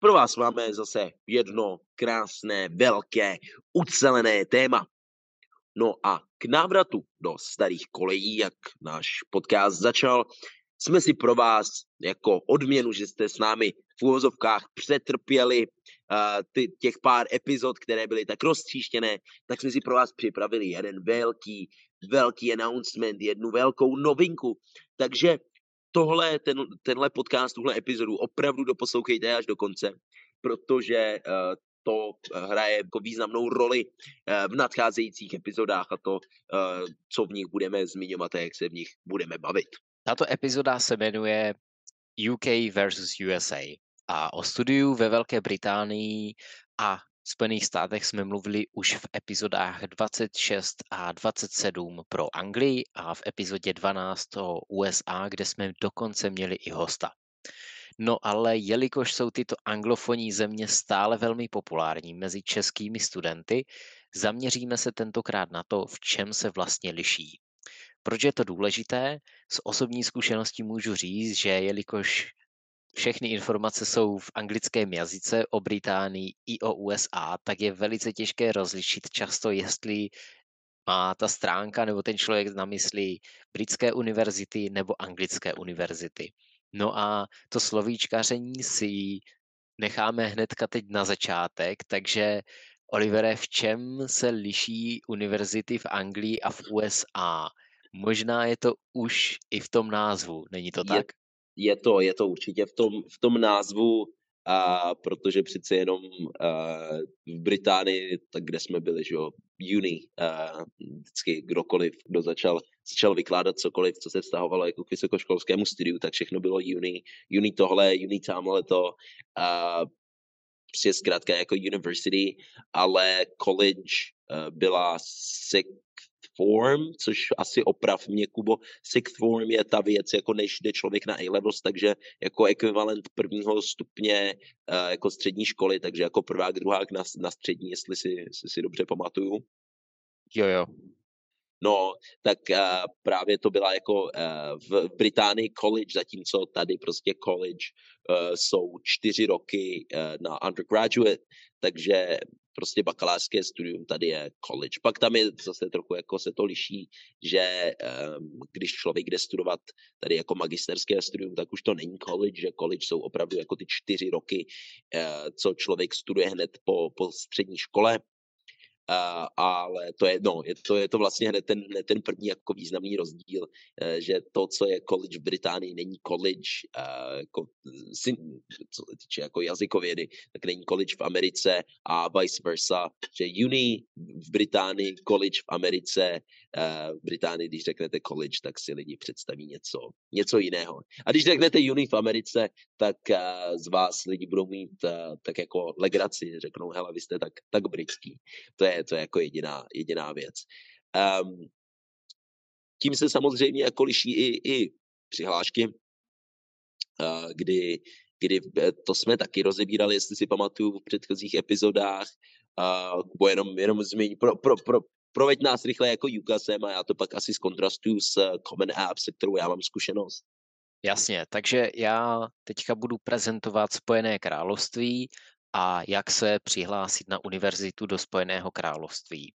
pro vás máme zase jedno krásné, velké, ucelené téma. No a k návratu do starých kolejí, jak náš podcast začal, jsme si pro vás jako odměnu, že jste s námi v uvozovkách přetrpěli těch pár epizod, které byly tak roztříštěné, tak jsme si pro vás připravili jeden velký announcement, jednu velkou novinku. Takže tenhle podcast, tuhle epizodu opravdu doposlouchejte až do konce, protože to hraje jako významnou roli v nadcházejících epizodách a to, co v nich budeme zmiňovat a jak se v nich budeme bavit. Tato epizoda se jmenuje UK versus USA a o studiu ve Velké Británii a Spojených státech jsme mluvili už v epizodách 26 a 27 pro Anglii a v epizodě 12 o USA, kde jsme dokonce měli i hosta. No ale jelikož jsou tyto anglofonní země stále velmi populární mezi českými studenty, zaměříme se tentokrát na to, v čem se vlastně liší. Proč je to důležité? Z osobní zkušenosti můžu říct, že jelikož všechny informace jsou v anglickém jazyce o Británii i o USA, tak je velice těžké rozlišit často, jestli má ta stránka nebo ten člověk na mysli britské univerzity nebo anglické univerzity. No a to slovíčkaření si necháme hnedka teď na začátek, takže Olivere, v čem se liší univerzity v Anglii a v USA? Možná je to už i v tom názvu, není to tak? Je to určitě v tom názvu, protože přece jenom v Británii, tak kde jsme byli, že jo, uni, vždycky kdokoliv, kdo začal vykládat cokoliv, co se vztahovalo jako k vysokoškolskému studiu, tak všechno bylo uni tohle, uni tamhle to, je zkrátka jako university, ale college byla sixth form, což asi oprav mě, Kubo, sixth form je ta věc, jako než jde člověk na A-levels, takže jako ekvivalent prvního stupně jako střední školy, takže jako prvák, druhák na střední, jestli si dobře pamatuju. Jo. No, tak právě to byla jako v Británii college, zatímco tady prostě college jsou 4 roky na undergraduate, takže prostě bakalářské studium tady je college. Pak tam je zase trochu, jako se to liší, že když člověk jde studovat tady jako magisterské studium, tak už to není college, že college jsou opravdu jako ty 4 roky, co člověk studuje hned po střední škole. Ale to je, no, je to vlastně hned ten první jako významný rozdíl, že to, co je college v Británii, není college, jako, co se týče jako jazykovědy, tak není college v Americe a vice versa, že uni v Británii, college v Americe, v Británii, když řeknete college, tak si lidi představí něco jiného. A když řeknete uni v Americe, tak z vás lidi budou mít tak jako legraci, řeknou, hele, vy jste tak britský. To je jako jediná věc. Tím se samozřejmě jako liší i přihlášky, kdy to jsme taky rozebírali, jestli si pamatuju, v předchozích epizodách, bo jenom zmíní, proveď nás rychle jako UCASem a já to pak asi zkontrastuju s Common App, se kterou já mám zkušenost. Jasně, takže já teďka budu prezentovat Spojené království a jak se přihlásit na univerzitu do Spojeného království.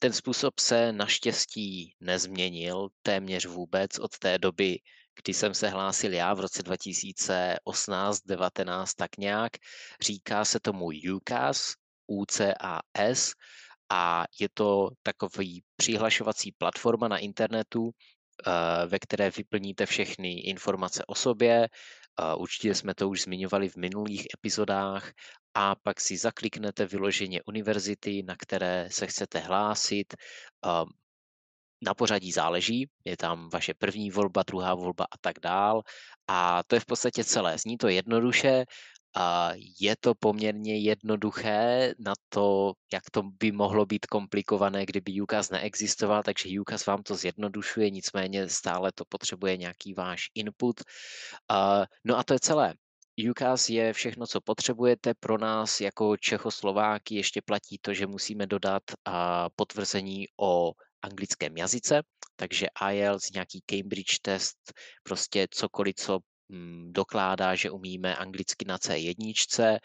Ten způsob se naštěstí nezměnil téměř vůbec od té doby, kdy jsem se hlásil já v roce 2018-19 tak nějak. Říká se tomu UCAS a je to takový přihlašovací platforma na internetu, ve které vyplníte všechny informace o sobě. Určitě jsme to už zmiňovali v minulých epizodách a pak si zakliknete vyloženě univerzity, na které se chcete hlásit. Na pořadí záleží, je tam vaše první volba, druhá volba a tak dál. A to je v podstatě celé. Zní to jednoduše, Je to poměrně jednoduché na to, jak to by mohlo být komplikované, kdyby UCAS neexistoval, takže UCAS vám to zjednodušuje, nicméně stále to potřebuje nějaký váš input. No a to je celé. UCAS je všechno, co potřebujete. Pro nás jako Čechoslováky ještě platí to, že musíme dodat potvrzení o anglickém jazyce, takže IELTS, nějaký Cambridge test, prostě cokoliv, co dokládá, že umíme anglicky na C1,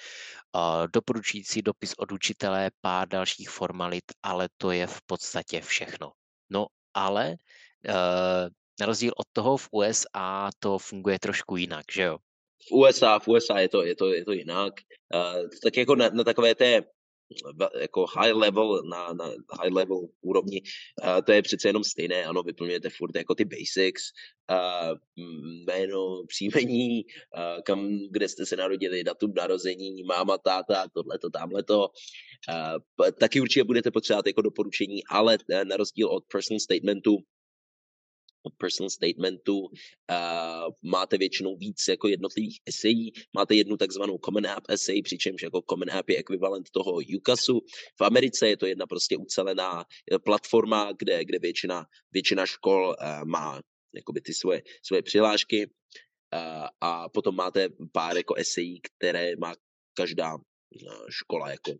doporučující dopis od učitele, pár dalších formalit, ale to je v podstatě všechno. No ale na rozdíl od toho v USA to funguje trošku jinak, že jo? V USA je to jinak. Tak jako na takové té jako high level úrovni, to je přece jenom stejné, ano, vyplňujete furt jako ty basics, jméno, příjmení, kde jste se narodili, datum narození, máma, táta, tohleto, tamhleto. Taky určitě budete potřebovat jako doporučení, ale na rozdíl od personal statementu máte většinou víc jako jednotlivých esejí, máte jednu takzvanou Common App esej, přičemž jako Common App je ekvivalent toho UCASu. V Americe je to jedna prostě ucelená platforma, kde většina škol má jakoby ty svoje přihlášky a potom máte pár jako esejí, které má každá škola jako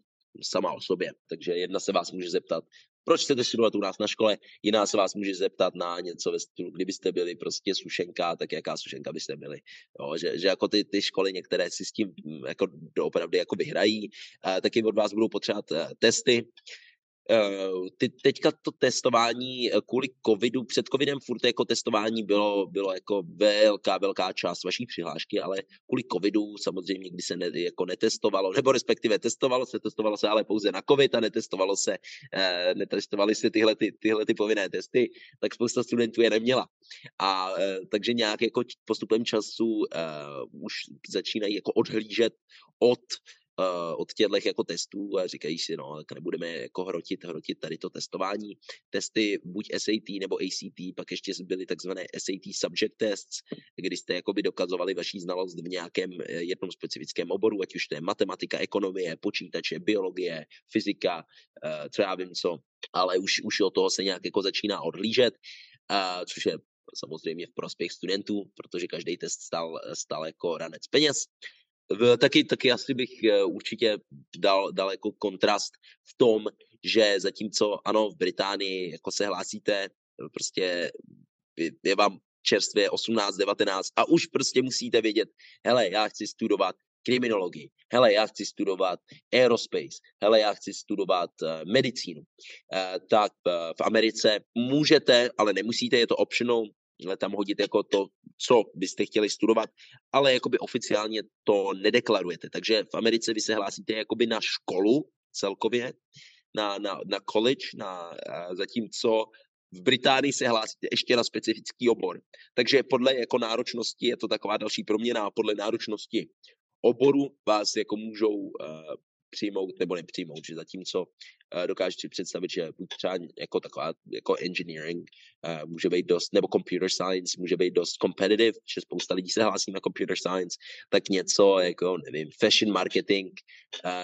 sama o sobě. Takže jedna se vás může zeptat, proč chcete studovat u nás na škole, jiná se vás může zeptat na něco ve stylu, kdybyste byli prostě sušenka, tak jaká sušenka byste byli. Jo, že jako ty školy některé si s tím jako doopravdy jako vyhrají, taky od vás budou potřebovat testy. Teďka to testování kvůli covidu, před covidem furt jako testování bylo jako velká část vaší přihlášky, ale kvůli covidu samozřejmě nikdy se netestovalo, nebo respektive testovalo se ale pouze na covid a netestovaly se tyhle ty povinné testy, tak spousta studentů je neměla. A takže nějak jako postupem času už začínají jako odhlížet od těchto jako testů a říkají si, no, tak nebudeme jako hrotit tady to testování. Testy buď SAT nebo ACT, pak ještě byly takzvané SAT subject tests, kdy jste jakoby dokazovali vaši znalost v nějakém jednom specifickém oboru, ať už to je matematika, ekonomie, počítače, biologie, fyzika, co já vím co, ale už od toho se nějak jako začíná odhlížet, což je samozřejmě v prospěch studentů, protože každý test stal jako ranec peněz. Taky asi bych určitě dal jako kontrast v tom, že zatímco ano, v Británii jako se hlásíte, prostě je vám čerstvě 18, 19 a už prostě musíte vědět, hele, já chci studovat kriminologii, hele, já chci studovat aerospace, hele, já chci studovat medicínu. Tak v Americe můžete, ale nemusíte, je to optional, tam hodit jako to, co byste chtěli studovat, ale jakoby oficiálně to nedeklarujete. Takže v Americe vy se hlásíte jakoby na školu celkově, na college, zatímco v Británii se hlásíte ještě na specifický obor. Takže podle jako náročnosti, je to taková další proměna, a podle náročnosti oboru vás jako můžou přijmout nebo nepřijmout, že zatímco dokážete si představit, že třeba jako taková jako engineering může být dost, nebo computer science může být dost competitive, že spousta lidí se hlásí na computer science, tak něco jako, nevím, fashion marketing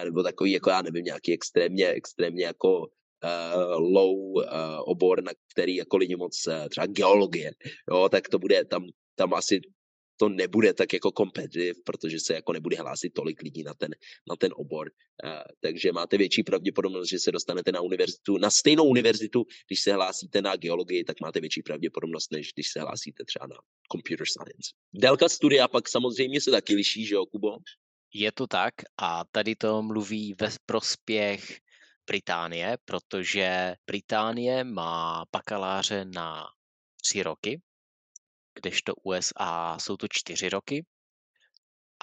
nebo takový, jako já nevím, nějaký extrémně jako low obor, na který jako lidi moc, třeba geologie, jo, tak to bude tam asi to nebude tak jako competitive, protože se jako nebude hlásit tolik lidí na ten obor. Takže máte větší pravděpodobnost, že se dostanete na stejnou univerzitu, když se hlásíte na geologii, tak máte větší pravděpodobnost, než když se hlásíte třeba na computer science. Délka studia pak samozřejmě se taky liší, že jo, Kubo? Je to tak a tady to mluví ve prospěch Británie, protože Británie má bakaláře na 3 roky, kdežto USA jsou to 4 roky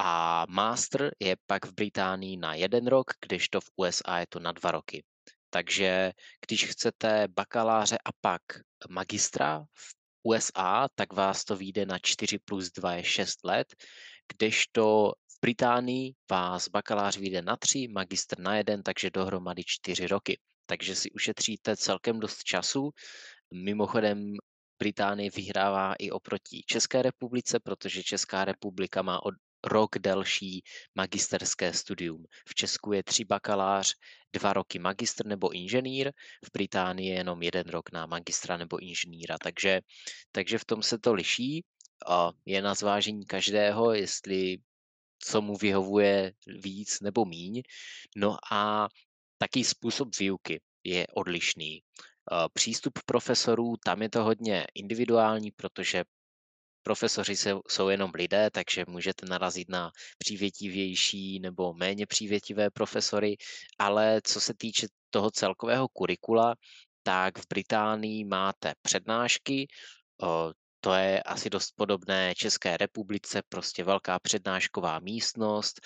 a master je pak v Británii na 1 rok, kdežto v USA je to na 2 roky. Takže když chcete bakaláře a pak magistra v USA, tak vás to vyjde na 4 + 2 je 6 let, kdežto v Británii vás bakalář vyjde na 3, magistr na 1, takže dohromady 4 roky. Takže si ušetříte celkem dost času. Mimochodem, Británie vyhrává i oproti České republice, protože Česká republika má rok další magisterské studium. V Česku je 3 bakalář, 2 roky magistr nebo inženýr, v Británii je jenom 1 rok na magistra nebo inženýra, takže v tom se to liší a je na zvážení každého, jestli co mu vyhovuje víc nebo míň. No a taky způsob výuky je odlišný. Přístup profesorů, tam je to hodně individuální, protože profesoři jsou jenom lidé, takže můžete narazit na přívětivější nebo méně přívětivé profesory, ale co se týče toho celkového kurikula, tak v Británii máte přednášky, to je asi dost podobné České republice, prostě velká přednášková místnost,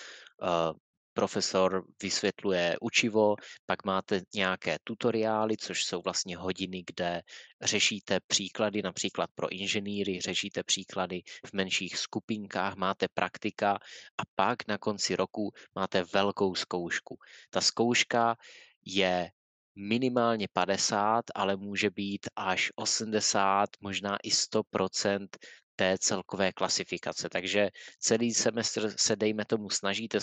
profesor vysvětluje učivo, pak máte nějaké tutoriály, což jsou vlastně hodiny, kde řešíte příklady, například pro inženýry, řešíte příklady v menších skupinkách, máte praktika a pak na konci roku máte velkou zkoušku. Ta zkouška je minimálně 50, ale může být až 80, možná i 100% té celkové klasifikace. Takže celý semestr se dejme tomu snažíte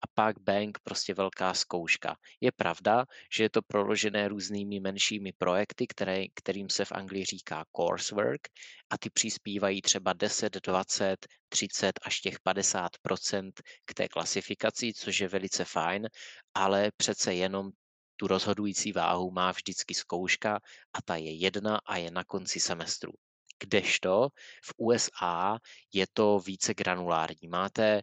a pak bang, prostě velká zkouška. Je pravda, že je to proložené různými menšími projekty, kterým se v Anglii říká coursework a ty přispívají třeba 10, 20, 30 až těch 50% k té klasifikaci, což je velice fajn, ale přece jenom tu rozhodující váhu má vždycky zkouška a ta je jedna a je na konci semestru. Kdežto v USA je to více granulární. Máte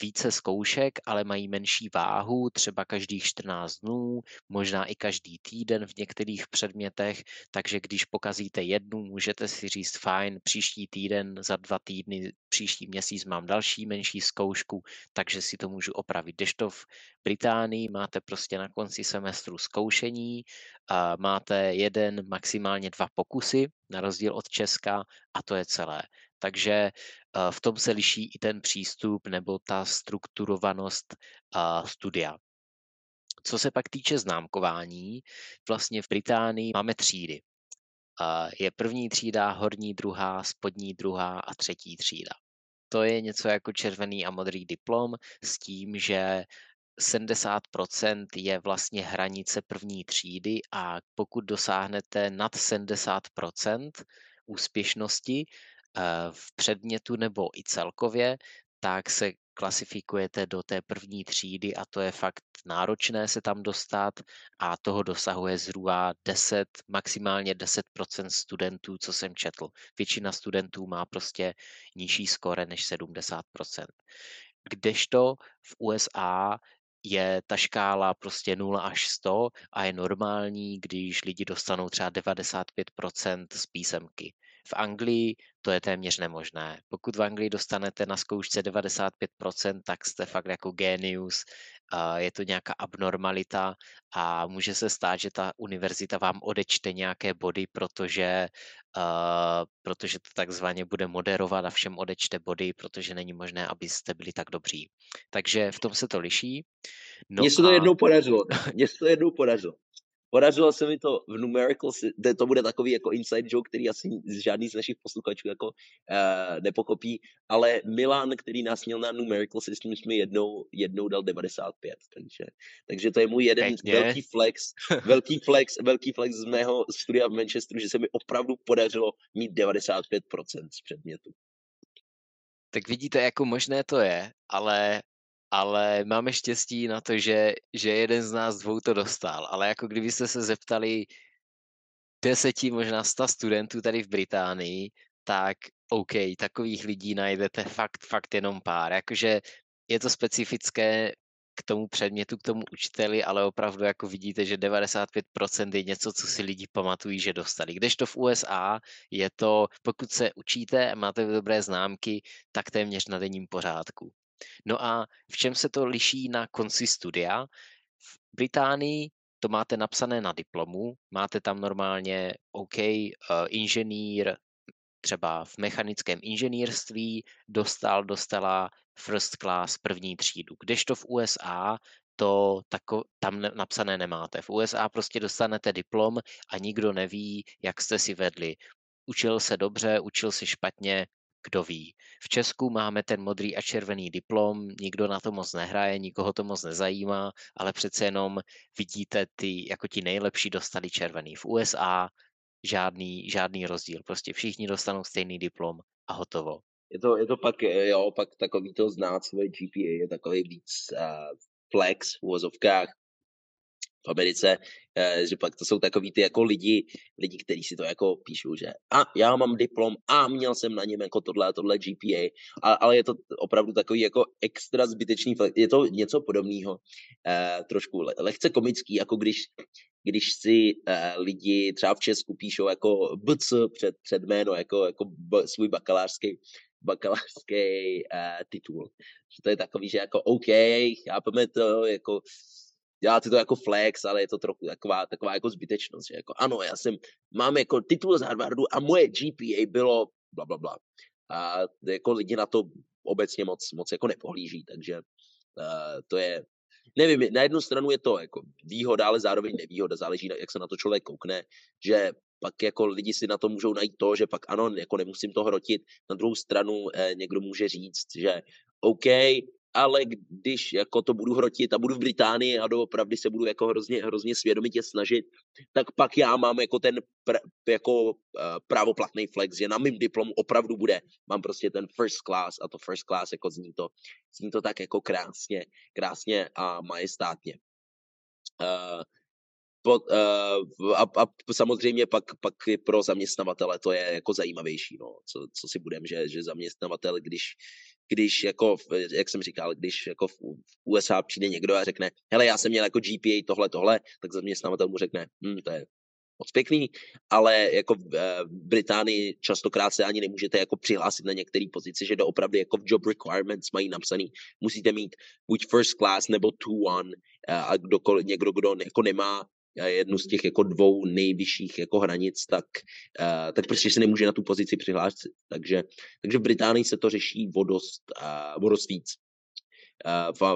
více zkoušek, ale mají menší váhu, třeba každých 14 dnů, možná i každý týden v některých předmětech, takže když pokazíte jednu, můžete si říct fajn, příští týden, za 2 týdny, příští měsíc mám další menší zkoušku, takže si to můžu opravit. Kdežto v Británii máte prostě na konci semestru zkoušení, máte 1, maximálně 2 pokusy, na rozdíl od Česka, a to je celé. Takže v tom se liší i ten přístup nebo ta strukturovanost studia. Co se pak týče známkování, vlastně v Británii máme třídy. Je první třída, horní druhá, spodní druhá a třetí třída. To je něco jako červený a modrý diplom s tím, že 70% je vlastně hranice první třídy a pokud dosáhnete nad 70% úspěšnosti v předmětu nebo i celkově, tak se klasifikujete do té první třídy a to je fakt náročné se tam dostat a toho dosahuje zhruba 10, maximálně 10% studentů, co jsem četl. Většina studentů má prostě nižší skóre než 70%. Kdežto v USA je ta škála prostě 0 až 100 a je normální, když lidi dostanou třeba 95% z písemky. V Anglii to je téměř nemožné. Pokud v Anglii dostanete na zkoušce 95%, tak jste fakt jako génius, je to nějaká abnormalita a může se stát, že ta univerzita vám odečte nějaké body, protože to takzvaně bude moderovat a všem odečte body, protože není možné, abyste byli tak dobří. Takže v tom se to liší. No mně se to jednou podařilo. Podařilo se mi to v numerical, to bude takový jako inside joke, který asi žádný z našich posluchačů jako nepochopí, ale Milan, který nás měl na numerical, s tím jsme jednou dal 95, takže to je můj jeden velký flex z mého studia v Manchesteru, že se mi opravdu podařilo mít 95% z předmětu. Tak vidíte, jako možné to je, ale máme štěstí na to, že jeden z nás 2 to dostal. Ale jako kdybyste se zeptali 10, možná 100 studentů tady v Británii, tak OK, takových lidí najdete fakt jenom pár. Jakože je to specifické k tomu předmětu, k tomu učiteli, ale opravdu jako vidíte, že 95% je něco, co si lidi pamatují, že dostali. Kdežto v USA je to, pokud se učíte a máte dobré známky, tak téměř na denním pořádku. No a v čem se to liší na konci studia? V Británii to máte napsané na diplomu, máte tam normálně OK, inženýr, třeba v mechanickém inženýrství dostala first class první třídu, kdežto v USA to tam napsané nemáte. V USA prostě dostanete diplom a nikdo neví, jak jste si vedli. Učil se dobře, učil se špatně, kdo ví. V Česku máme ten modrý a červený diplom, nikdo na to moc nehraje, nikoho to moc nezajímá, ale přece jenom vidíte, ty jako ti nejlepší dostali červený. V USA žádný rozdíl, prostě všichni dostanou stejný diplom a hotovo. Je to pak, jo, pak takový to znát svoje GPA, je takový víc flex v uvozovkách v Americe, že pak to jsou takový ty jako lidi, kteří si to jako píšou, že a já mám diplom a měl jsem na něm jako tohle GPA, ale je to opravdu takový jako extra zbytečný, je to něco podobného, trošku lehce komický, jako když si lidi třeba v Česku píšou jako BC před jméno, jako svůj bakalářský titul. Že to je takový, že jako OK, chápeme to, jako děláte to jako flex, ale je to trochu taková jako zbytečnost, že jako ano, mám jako titul z Harvardu a moje GPA bylo bla, bla, bla. A jako lidi na to obecně moc jako nepohlíží, takže to je, nevím, na jednu stranu je to jako výhoda, ale zároveň nevýhoda, záleží, jak se na to člověk koukne, že pak jako lidi si na to můžou najít to, že pak ano, jako nemusím to hrotit, na druhou stranu někdo může říct, že OK, ale když jako to budu hrotit a budu v Británii a doopravdy se budu jako hrozně svědomitě snažit, tak pak já mám jako ten právoplatný flex, že na mým diplomu opravdu bude. Mám prostě ten first class a to first class jako zní to tak jako krásně a majestátně. A samozřejmě pak pro zaměstnavatele to je jako zajímavější, no, co si budeme, že zaměstnavatel, když jako, jak jsem říkal, když jako v USA přijde někdo a řekne, hele, já jsem měl jako GPA tohle, tak zaměstnavatel mu řekne, to je moc pěkný, ale jako v Británii častokrát se ani nemůžete jako přihlásit na některé pozici, že doopravdy jako v job requirements mají napsaný, musíte mít buď first class nebo 2:1 a někdo, kdo jako nemá jednu z těch jako dvou nejvyšších jako hranic, tak prostě se nemůže na tu pozici přihlásit. Takže v Británii se to řeší o dost víc.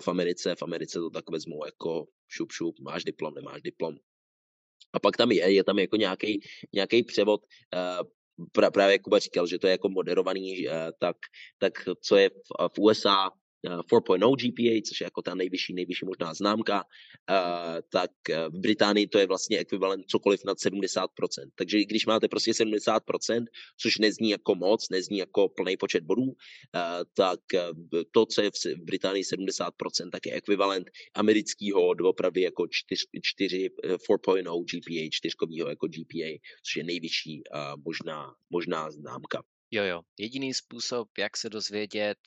V Americe to tak vezmou jako šup, máš diplom, nemáš diplom. A pak tam je tam jako nějaký převod. Právě Kuba říkal, že to je jako moderovaný, tak co je v USA 4.0 GPA, což je jako ta nejvyšší možná známka, tak v Británii to je vlastně ekvivalent cokoliv nad 70%. Takže když máte prostě 70%, což nezní jako moc, nezní jako plný počet bodů, tak to, co je v Británii 70%, tak je ekvivalent amerického doopravdy jako 4.0 GPA, čtyřkovýho jako GPA, což je nejvyšší možná známka. Jo, jediný způsob, jak se dozvědět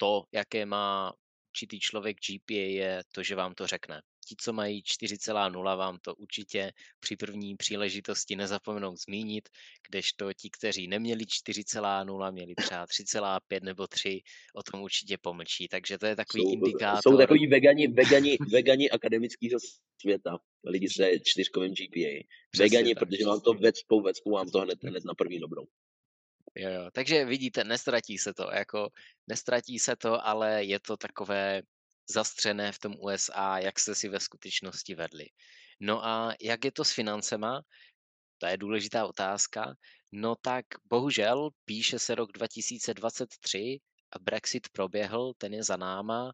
to, jaké má určitý člověk GPA, je to, že vám to řekne. Ti, co mají 4.0, vám to určitě při první příležitosti nezapomenou zmínit, kdežto ti, kteří neměli 4.0, měli třeba 3.5 nebo 3, o tom určitě pomlčí. Takže to je takový indikátor. Jsou takový vegani akademického světa, lidi se 4 GPA. Vegani, protože vám to vecpou vám to hned na první dobrou. Jo, takže vidíte, nestratí se to, ale je to takové zastřené v tom USA, jak jste si ve skutečnosti vedli. No a jak je to s financema? To je důležitá otázka. No tak bohužel píše se rok 2023 a Brexit proběhl, ten je za náma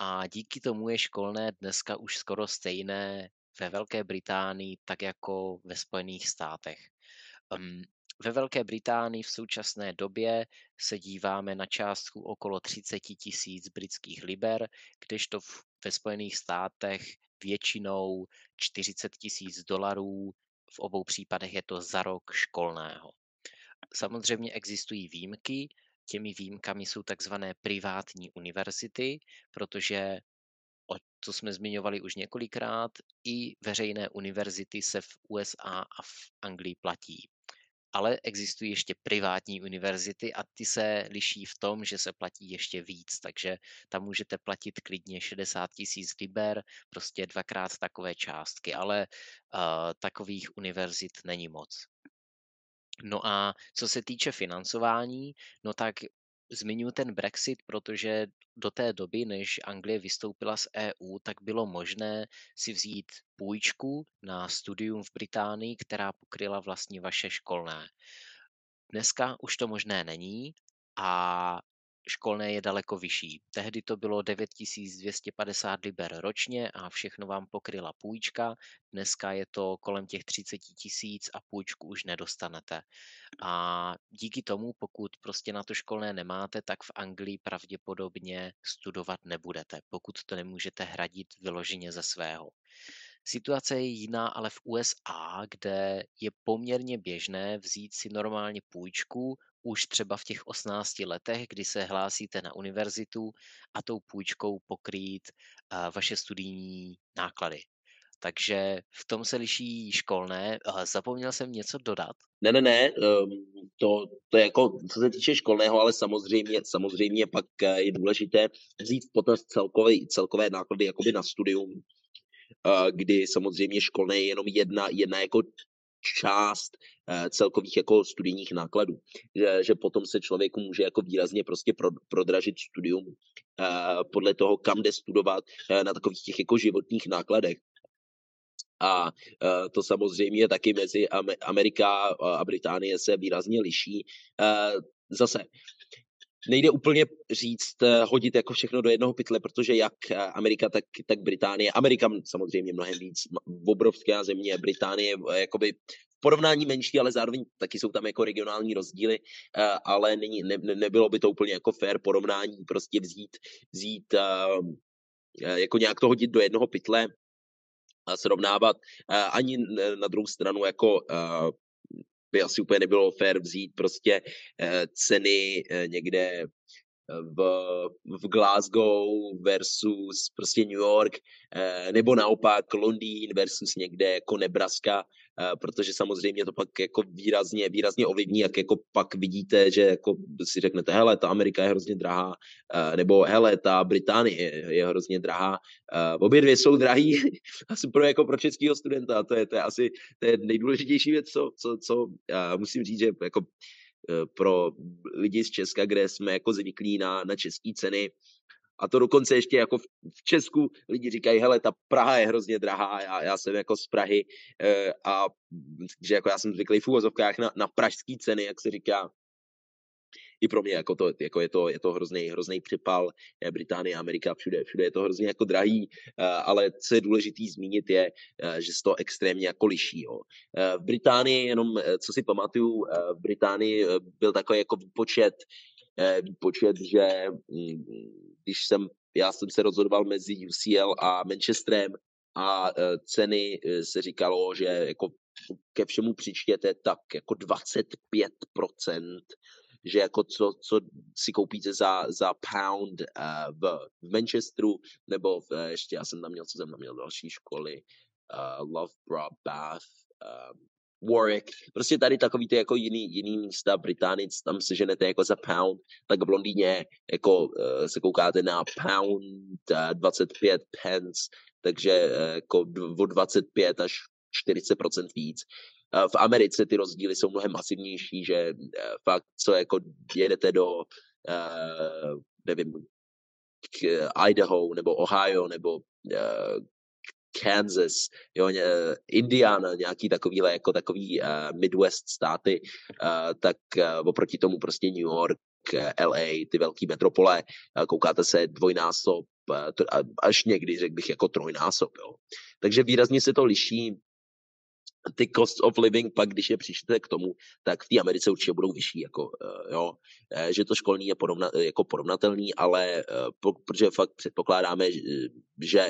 a díky tomu je školné dneska už skoro stejné ve Velké Británii, tak jako ve Spojených státech. Ve Velké Británii v současné době se díváme na částku okolo 30 000 britských liber, kdežto ve Spojených státech většinou 40 000 dolarů, v obou případech je to za rok školného. Samozřejmě existují výjimky, těmi výjimkami jsou takzvané privátní univerzity, protože, co jsme zmiňovali už několikrát, i veřejné univerzity se v USA a v Anglii platí. Ale existují ještě privátní univerzity a ty se liší v tom, že se platí ještě víc, takže tam můžete platit klidně 60 000 liber, prostě dvakrát takové částky, ale takových univerzit není moc. No a co se týče financování, no tak zmiňuji ten Brexit, protože do té doby, než Anglie vystoupila z EU, tak bylo možné si vzít půjčku na studium v Británii, která pokryla vlastně vaše školné. Dneska už to možné není, a školné je daleko vyšší. Tehdy to bylo 9250 liber ročně a všechno vám pokryla půjčka. Dneska je to kolem těch 30 000 a půjčku už nedostanete. A díky tomu, pokud prostě na to školné nemáte, tak v Anglii pravděpodobně studovat nebudete, pokud to nemůžete hradit vyloženě ze svého. Situace je jiná, ale v USA, kde je poměrně běžné vzít si normálně půjčku, už třeba v těch 18 letech, kdy se hlásíte na univerzitu a tou půjčkou pokrýt vaše studijní náklady. Takže v tom se liší školné. Zapomněl jsem něco dodat? Ne, to je jako, co se týče školného, ale samozřejmě pak je důležité vzít v potaz celkové náklady jakoby na studium, kdy samozřejmě školné je jenom jedna jako část celkových jako studijních nákladů, že potom se člověku může jako výrazně prostě prodražit studium podle toho, kam jde studovat, na takových těch jako životních nákladech. A to samozřejmě taky mezi Amerika a Británie se výrazně liší. Zase nejde úplně říct, hodit jako všechno do jednoho pytle, protože jak Amerika, tak Británie. Amerika samozřejmě mnohem víc, obrovská země, Británie jakoby v porovnání menší, ale zároveň taky jsou tam jako regionální rozdíly, ale nebylo by to úplně jako fair porovnání, prostě vzít jako nějak to hodit do jednoho pytle a srovnávat ani na druhou stranu jako by asi úplně nebylo fér vzít prostě ceny někde v Glasgow versus prostě New York, nebo naopak Londýn versus někde jako Nebraska, protože samozřejmě to pak jako výrazně ovlivní, jak jako pak vidíte, že jako si řeknete, hele, ta Amerika je hrozně drahá, nebo hele, ta Británie je hrozně drahá. Obě dvě jsou drahý a super jako pro českého studenta, to je asi to je nejdůležitější věc, co musím říct, že jako pro lidi z Česka, kde jsme jako zvyklí na české ceny. A to dokonce ještě jako v Česku lidi říkají, hele, ta Praha je hrozně drahá, já jsem jako z Prahy a že jako já jsem zvyklý v úvozovkách na pražský ceny, jak se říká. I pro mě jako to, jako je to hrozný přepal. Británie, Amerika, všude je to hrozně jako drahý, ale co je důležité zmínit je, že se to extrémně jako liší. Jo. V Británii, jenom co si pamatuju, v Británii byl takový jako výpočet, že když já jsem se rozhodoval mezi UCL a Manchesterem a ceny se říkalo, že jako ke všemu přičtěte tak jako 25%, že jako co si koupíte za pound v Manchesteru, nebo ještě já jsem tam měl, další školy, Loughborough, Bath, Warwick, prostě tady takový ty jako jiný místa, Británic, tam se ženete jako za pound, tak v Londýně jako se koukáte na pound 25 pence, takže jako o 25 až 40% víc. V Americe ty rozdíly jsou mnohem masivnější, že fakt, co jako jedete do, nevím, Idaho, nebo Ohio, nebo Kansas, jo, Indiana, nějaký takovýhle, jako takový Midwest státy, tak oproti tomu prostě New York, LA, ty velký metropole, koukáte se dvojnásob, až někdy, řekl bych, jako trojnásob, jo. Takže výrazně se to liší. Ty cost of living, pak když je přičtete k tomu, tak v té Americe určitě budou vyšší, jako, jo, že to školní je jako porovnatelný, ale protože fakt předpokládáme, že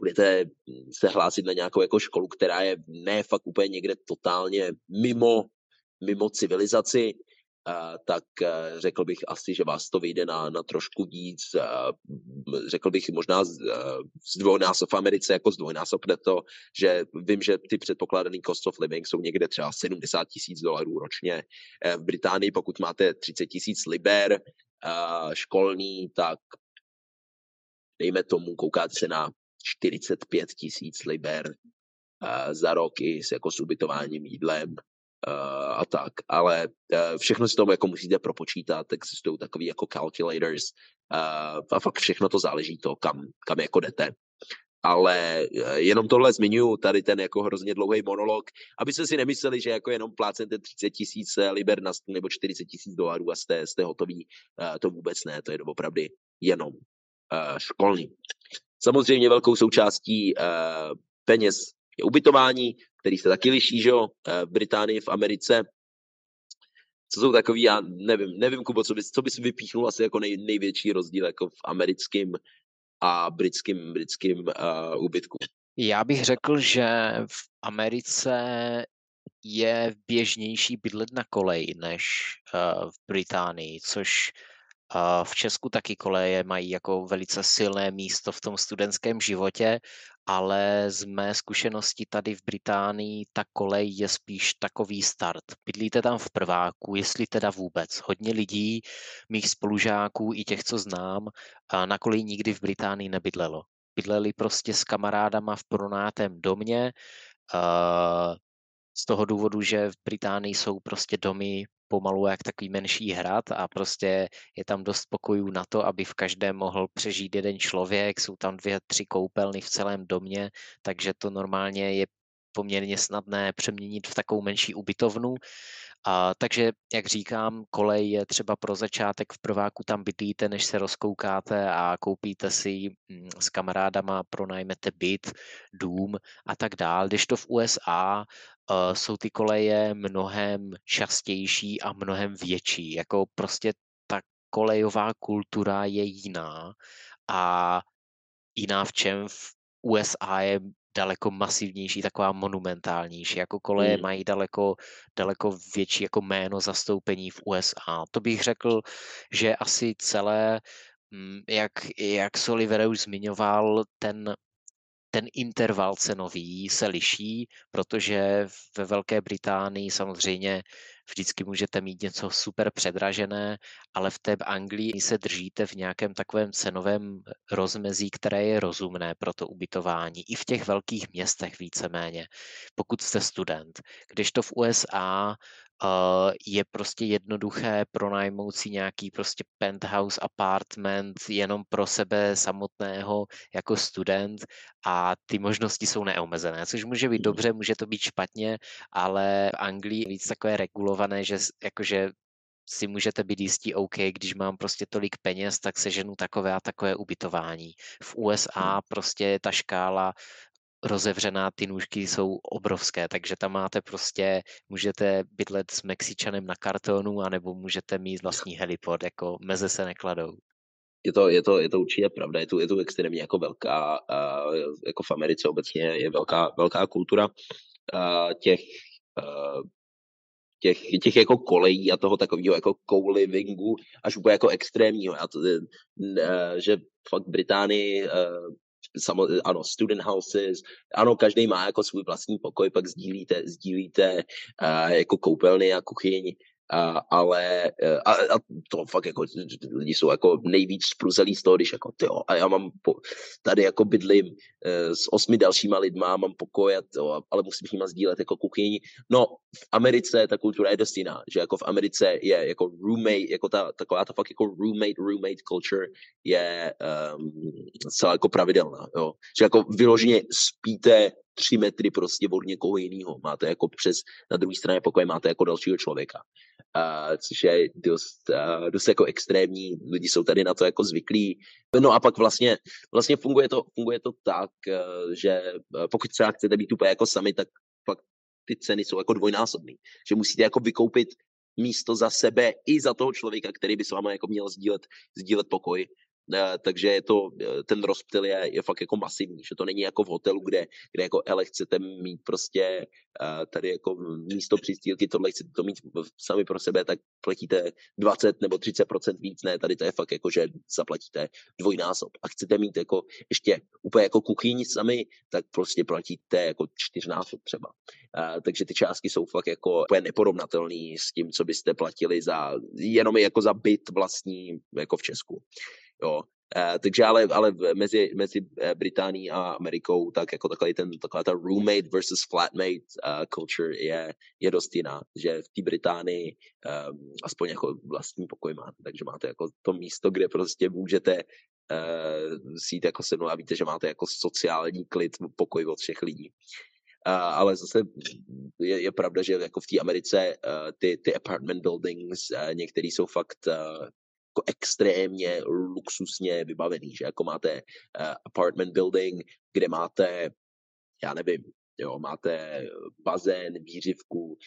budete se hlásit na nějakou jako školu, která je ne fakt úplně někde totálně mimo civilizaci, tak řekl bych asi, že vás to vyjde na trošku víc, řekl bych možná zdvojnásob v Americe, jako zdvojnásobne to, že vím, že ty předpokládaný cost of living jsou někde třeba $70,000 ročně. V Británii, pokud máte 30 000 liber školní, tak dejme tomu, koukáte se na 45 000 liber za rok i s jako ubytováním, jídlem, a tak, ale všechno si tomu jako musíte propočítat, existují takový jako calculators a fakt všechno to záleží to, kam jako jdete. Ale jenom tohle zmiňuji, tady ten jako hrozně dlouhý monolog, abyste si nemysleli, že jako jenom plácete 30 000 liber na stůl nebo 40 000 dolarů a jste hotoví. To vůbec ne, to je doopravdy jenom školní. Samozřejmě velkou součástí peněz je ubytování, který se taky liší, že jo, v Británii, v Americe. Co jsou takový, já nevím, Kubo, co bys vypíchnul asi jako největší rozdíl jako v americkém a britským úbytku? Já bych řekl, že v Americe je běžnější bydlet na koleji než v Británii, což v Česku taky koleje mají jako velice silné místo v tom studentském životě, ale z mé zkušenosti tady v Británii ta kolej je spíš takový start. Bydlíte tam v prváku, jestli teda vůbec. Hodně lidí, mých spolužáků i těch, co znám, na koleji nikdy v Británii nebydlelo. Bydleli prostě s kamarádama v pronátém domě, z toho důvodu, že v Británii jsou prostě domy pomalu jak takový menší hrad a prostě je tam dost pokojů na to, aby v každém mohl přežít jeden člověk, jsou tam 2-3 koupelny v celém domě, takže to normálně je poměrně snadné přeměnit v takovou menší ubytovnu. Takže, jak říkám, kolej je třeba pro začátek v prváku, tam bydlíte, než se rozkoukáte a koupíte si s kamarádama, pronajmete byt, dům a tak dál. Když to v USA jsou ty koleje mnohem častější a mnohem větší. Jako prostě ta kolejová kultura je jiná a jiná v čem v USA je daleko masivnější, taková monumentálnější, jako koleje mají daleko větší jako jméno zastoupení v USA. To bych řekl, že asi celé, jak Soliver už zmiňoval, ten interval cenový se liší, protože ve Velké Británii samozřejmě vždycky můžete mít něco super předražené, ale v té Anglii se držíte v nějakém takovém cenovém rozmezí, které je rozumné pro to ubytování, i v těch velkých městech víceméně, pokud jste student. Když to v USA je prostě jednoduché pronajmout si nějaký prostě penthouse apartment jenom pro sebe samotného jako student a ty možnosti jsou neomezené, což může být dobře, může to být špatně, ale v Anglii je víc takové regulované, že jakože si můžete být jistí, OK, když mám prostě tolik peněz, tak seženu takové a takové ubytování. V USA prostě ta škála rozevřená, ty nůžky jsou obrovské, takže tam máte prostě, můžete bydlet s Mexičanem na kartonu, anebo můžete mít vlastní helipod, jako meze se nekladou. Je to určitě pravda, je to extrémně jako velká, jako v Americe obecně je velká kultura těch jako kolejí a toho takového jako co-livingu, až úplně jako extrémního, že fakt v Británii ano, student houses, ano, každý má jako svůj vlastní pokoj, pak sdílíte jako koupelny a kuchyň, ale a to fakt jako lidi jsou jako nejvíc spruzelí z toho, když jako tyjo, a já mám tady jako bydlím s 8 dalšíma lidma, mám pokoj a to, ale musím s nima sdílet jako kuchyň. No, v Americe ta kultura je dost jiná, že jako v Americe je jako roommate, jako taková ta fakt jako roommate culture je celá jako pravidelná, jo. Že jako vyloženě spíte 3 metry prostě od někoho jiného. Máte jako na druhé straně pokoje máte jako dalšího člověka. Což je dost jako extrémní. Lidi jsou tady na to jako zvyklí. No a pak vlastně funguje to tak, že pokud třeba chcete být úplně jako sami, tak pak ty ceny jsou jako dvojnásobný. Že musíte jako vykoupit místo za sebe i za toho člověka, který by s váma jako měl sdílet pokoj. Takže ten rozptyl je fakt jako masivní, že to není jako v hotelu, kde jako chcete mít prostě tady jako místo přistýlky, tohle chcete to mít sami pro sebe, tak platíte 20 nebo 30% víc, ne, tady to je fakt jako, že zaplatíte dvojnásob a chcete mít jako ještě úplně jako kuchyň sami, tak prostě platíte jako 4x třeba. Takže ty částky jsou fakt jako úplně neporovnatelný s tím, co byste platili jenom jako za byt vlastní jako v Česku. Jo. Takže ale mezi Británií a Amerikou tak jako taková ta roommate versus flatmate culture je dost jiná, že v té Británii aspoň jako vlastní pokoj máte, takže máte jako to místo, kde prostě můžete si jít jako se mnou a víte, že máte jako sociální klid, pokoj od všech lidí. Ale zase je pravda, že jako v té Americe ty apartment buildings, některý jsou fakt jako extrémně luxusně vybavený, že jako máte apartment building, kde máte, já nevím, jo, máte bazén, výřivku,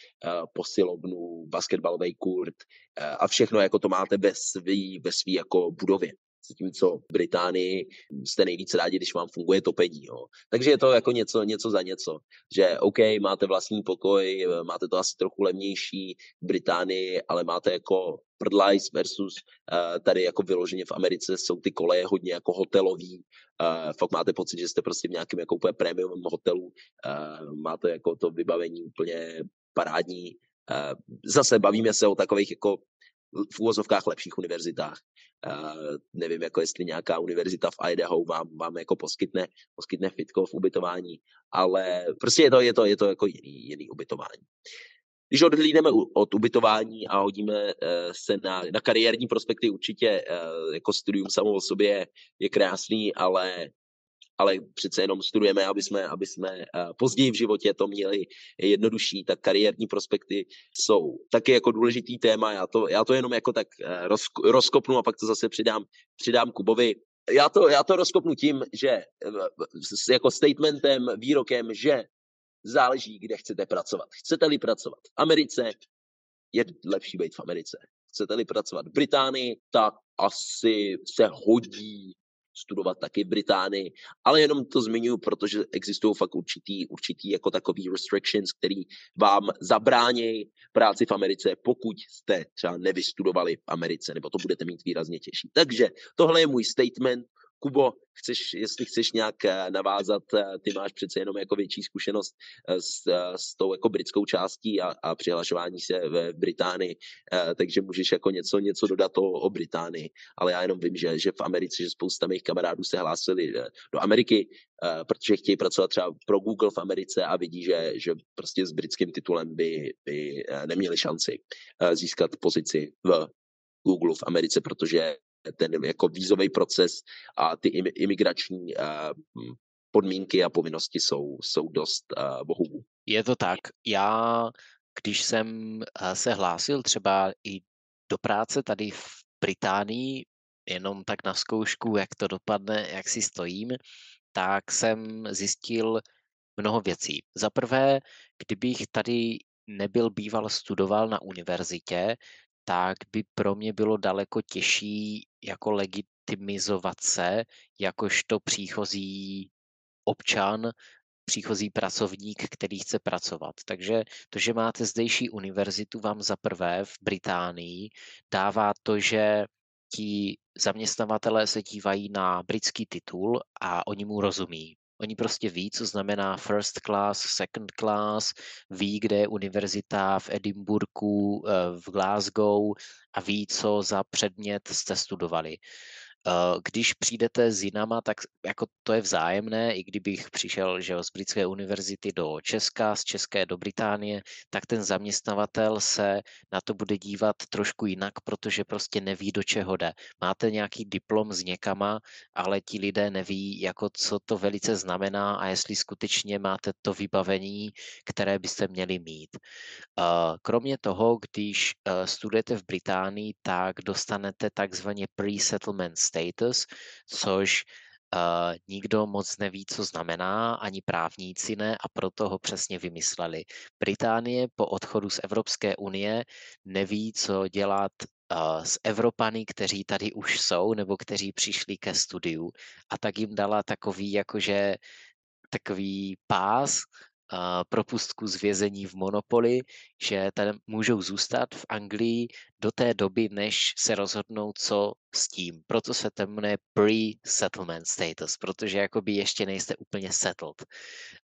posilovnu, basketbalový kurt a všechno jako to máte ve svý jako budově. Zatímco v Británii jste nejvíc rádi, když vám funguje topení. Jo. Takže je to jako něco za něco. Že OK, máte vlastní pokoj, máte to asi trochu levnější v Británii, ale máte jako prdlajs versus tady jako vyloženě v Americe jsou ty koleje hodně jako hotelový. Fakt máte pocit, že jste prostě v nějakém jako úplně premium hotelu. Máte jako to vybavení úplně parádní. Zase bavíme se o takových jako v úvozovkách lepších univerzitách. Nevím, jako jestli nějaká univerzita v Idaho vám jako poskytne fitko v ubytování, ale prostě je to jako jiný ubytování. Když odhlídneme od ubytování a hodíme se na kariérní prospekty, určitě jako studium samo o sobě je krásný, ale přece jenom studujeme, aby jsme později v životě to měli jednodušší, tak kariérní prospekty jsou taky jako důležitý téma. Já to jenom jako tak rozkopnu a pak to zase přidám Kubovi. Já to rozkopnu tím, že jako statementem, výrokem, že záleží, kde chcete pracovat. Chcete-li pracovat v Americe, je lepší být v Americe. Chcete-li pracovat v Británii, tak asi se hodí studovat taky v Británii, ale jenom to zmiňuji, protože existují fakt určitý jako takový restrictions, který vám zabrání práci v Americe, pokud jste třeba nevystudovali v Americe, nebo to budete mít výrazně těžší. Takže tohle je můj statement. Kubo, jestli chceš nějak navázat, ty máš přece jenom jako větší zkušenost s tou jako britskou částí a přihlašování se v Británii, takže můžeš jako něco dodat o Británii, ale já jenom vím, že v Americe, že spousta mých kamarádů se hlásili do Ameriky, protože chtějí pracovat třeba pro Google v Americe a vidí, že prostě s britským titulem by neměli šanci získat pozici v Google v Americe, protože ten jako vízový proces a ty imigrační podmínky a povinnosti jsou dost bohubů. Je to tak. Já, když jsem se hlásil třeba i do práce tady v Británii, jenom tak na zkoušku, jak to dopadne, jak si stojím, tak jsem zjistil mnoho věcí. Za prvé, kdybych tady nebyl býval studoval na univerzitě, tak by pro mě bylo daleko těžší jako legitimizovat se jakožto příchozí občan, příchozí pracovník, který chce pracovat. Takže to, že máte zdejší univerzitu, vám zaprvé v Británii dává to, že ti zaměstnavatelé se dívají na britský titul a oni mu rozumí. Oni prostě ví, co znamená first class, second class, ví, kde je univerzita v Edinburghu, v Glasgow a ví, co za předmět jste studovali. Když přijdete s jinama, tak jako to je vzájemné, i kdybych přišel že z britské univerzity do Česka, z České do Británie, tak ten zaměstnavatel se na to bude dívat trošku jinak, protože prostě neví, do čeho jde. Máte nějaký diplom s někama, ale ti lidé neví, jako co to velice znamená a jestli skutečně máte to vybavení, které byste měli mít. Kromě toho, když studujete v Británii, tak dostanete takzvaně pre-settlement status, což nikdo moc neví, co znamená, ani právníci ne, a proto ho přesně vymysleli. Británie po odchodu z Evropské unie neví, co dělat s Evropany, kteří tady už jsou, nebo kteří přišli ke studiu, a tak jim dala takový pás, propustku z vězení v Monopoli, že tam můžou zůstat v Anglii do té doby, než se rozhodnou, co s tím. Proto se to jmenuje pre-settlement status, protože jakoby ještě nejste úplně settled.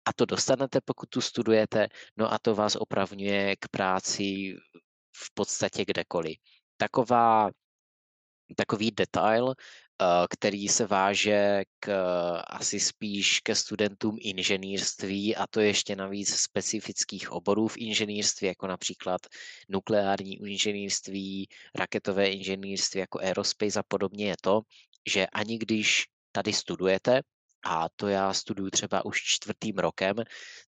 A to dostanete, pokud tu studujete, no a to vás opravňuje k práci v podstatě kdekoliv. Takový detail, který se váže asi spíš ke studentům inženýrství, a to ještě navíc specifických oborů v inženýrství, jako například nukleární inženýrství, raketové inženýrství, jako aerospace a podobně, je to, že ani když tady studujete, a to já studuju třeba už 4. rokem,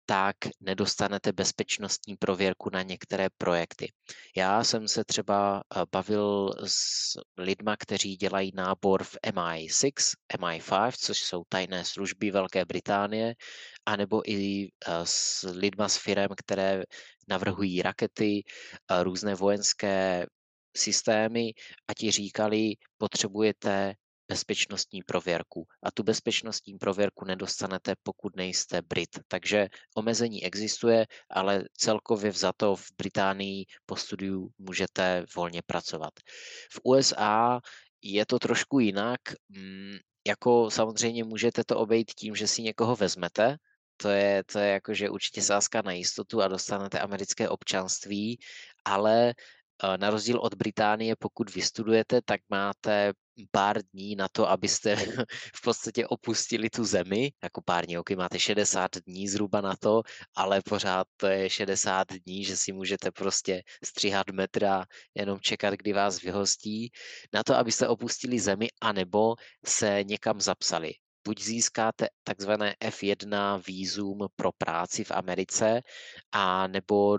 tak nedostanete bezpečnostní prověrku na některé projekty. Já jsem se třeba bavil s lidma, kteří dělají nábor v MI6, MI5, což jsou tajné služby Velké Británie, anebo i s lidma z firem, které navrhují rakety, různé vojenské systémy, a ti říkali, potřebujete bezpečnostní prověrku. A tu bezpečnostní prověrku nedostanete, pokud nejste Brit. Takže omezení existuje, ale celkově vzato v Británii po studiu můžete volně pracovat. V USA je to trošku jinak. Jako samozřejmě můžete to obejít tím, že si někoho vezmete. To je jako, že určitě sázka na jistotu a dostanete americké občanství, ale na rozdíl od Británie, pokud vystudujete, tak máte pár dní na to, abyste v podstatě opustili tu zemi, jako pár dní, ok, máte 60 dní zhruba na to, ale pořád to je 60 dní, že si můžete prostě stříhat metra, jenom čekat, kdy vás vyhostí, na to, abyste opustili zemi, anebo se někam zapsali. Buď získáte takzvané F1 vízum pro práci v Americe, a nebo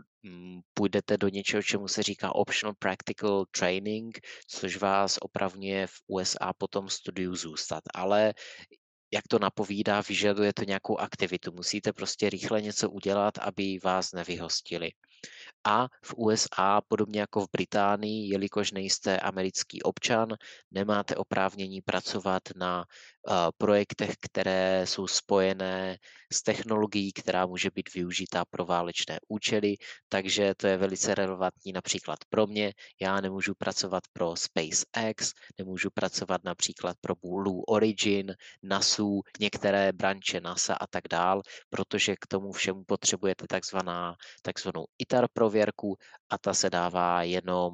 půjdete do něčeho, čemu se říká Optional Practical Training, což vás opravňuje v USA potom studiu zůstat. Ale jak to napovídá, vyžaduje to nějakou aktivitu. Musíte prostě rychle něco udělat, aby vás nevyhostili. A v USA, podobně jako v Británii, jelikož nejste americký občan, nemáte oprávnění pracovat na projektech, které jsou spojené s technologií, která může být využitá pro válečné účely, takže to je velice relevantní například pro mě. Já nemůžu pracovat pro SpaceX, nemůžu pracovat například pro Blue Origin, NASU, některé branče NASA a tak dál, protože k tomu všemu potřebujete takzvanou ITAR prověrku, a ta se dává jenom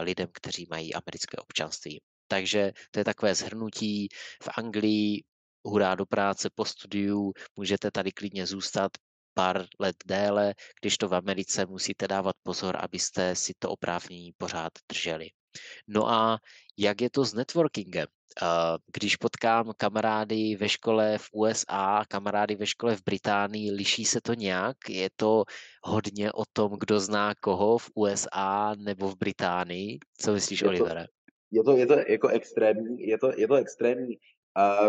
lidem, kteří mají americké občanství. Takže to je takové shrnutí. V Anglii hurá do práce po studiu, můžete tady klidně zůstat pár let déle, když to v Americe musíte dávat pozor, abyste si to oprávnění pořád drželi. No a jak je to s networkingem? Když potkám kamarády ve škole v USA, kamarády ve škole v Británii, liší se to nějak? Je to hodně o tom, kdo zná koho v USA nebo v Británii? Co myslíš, Olivere? Je to extrémní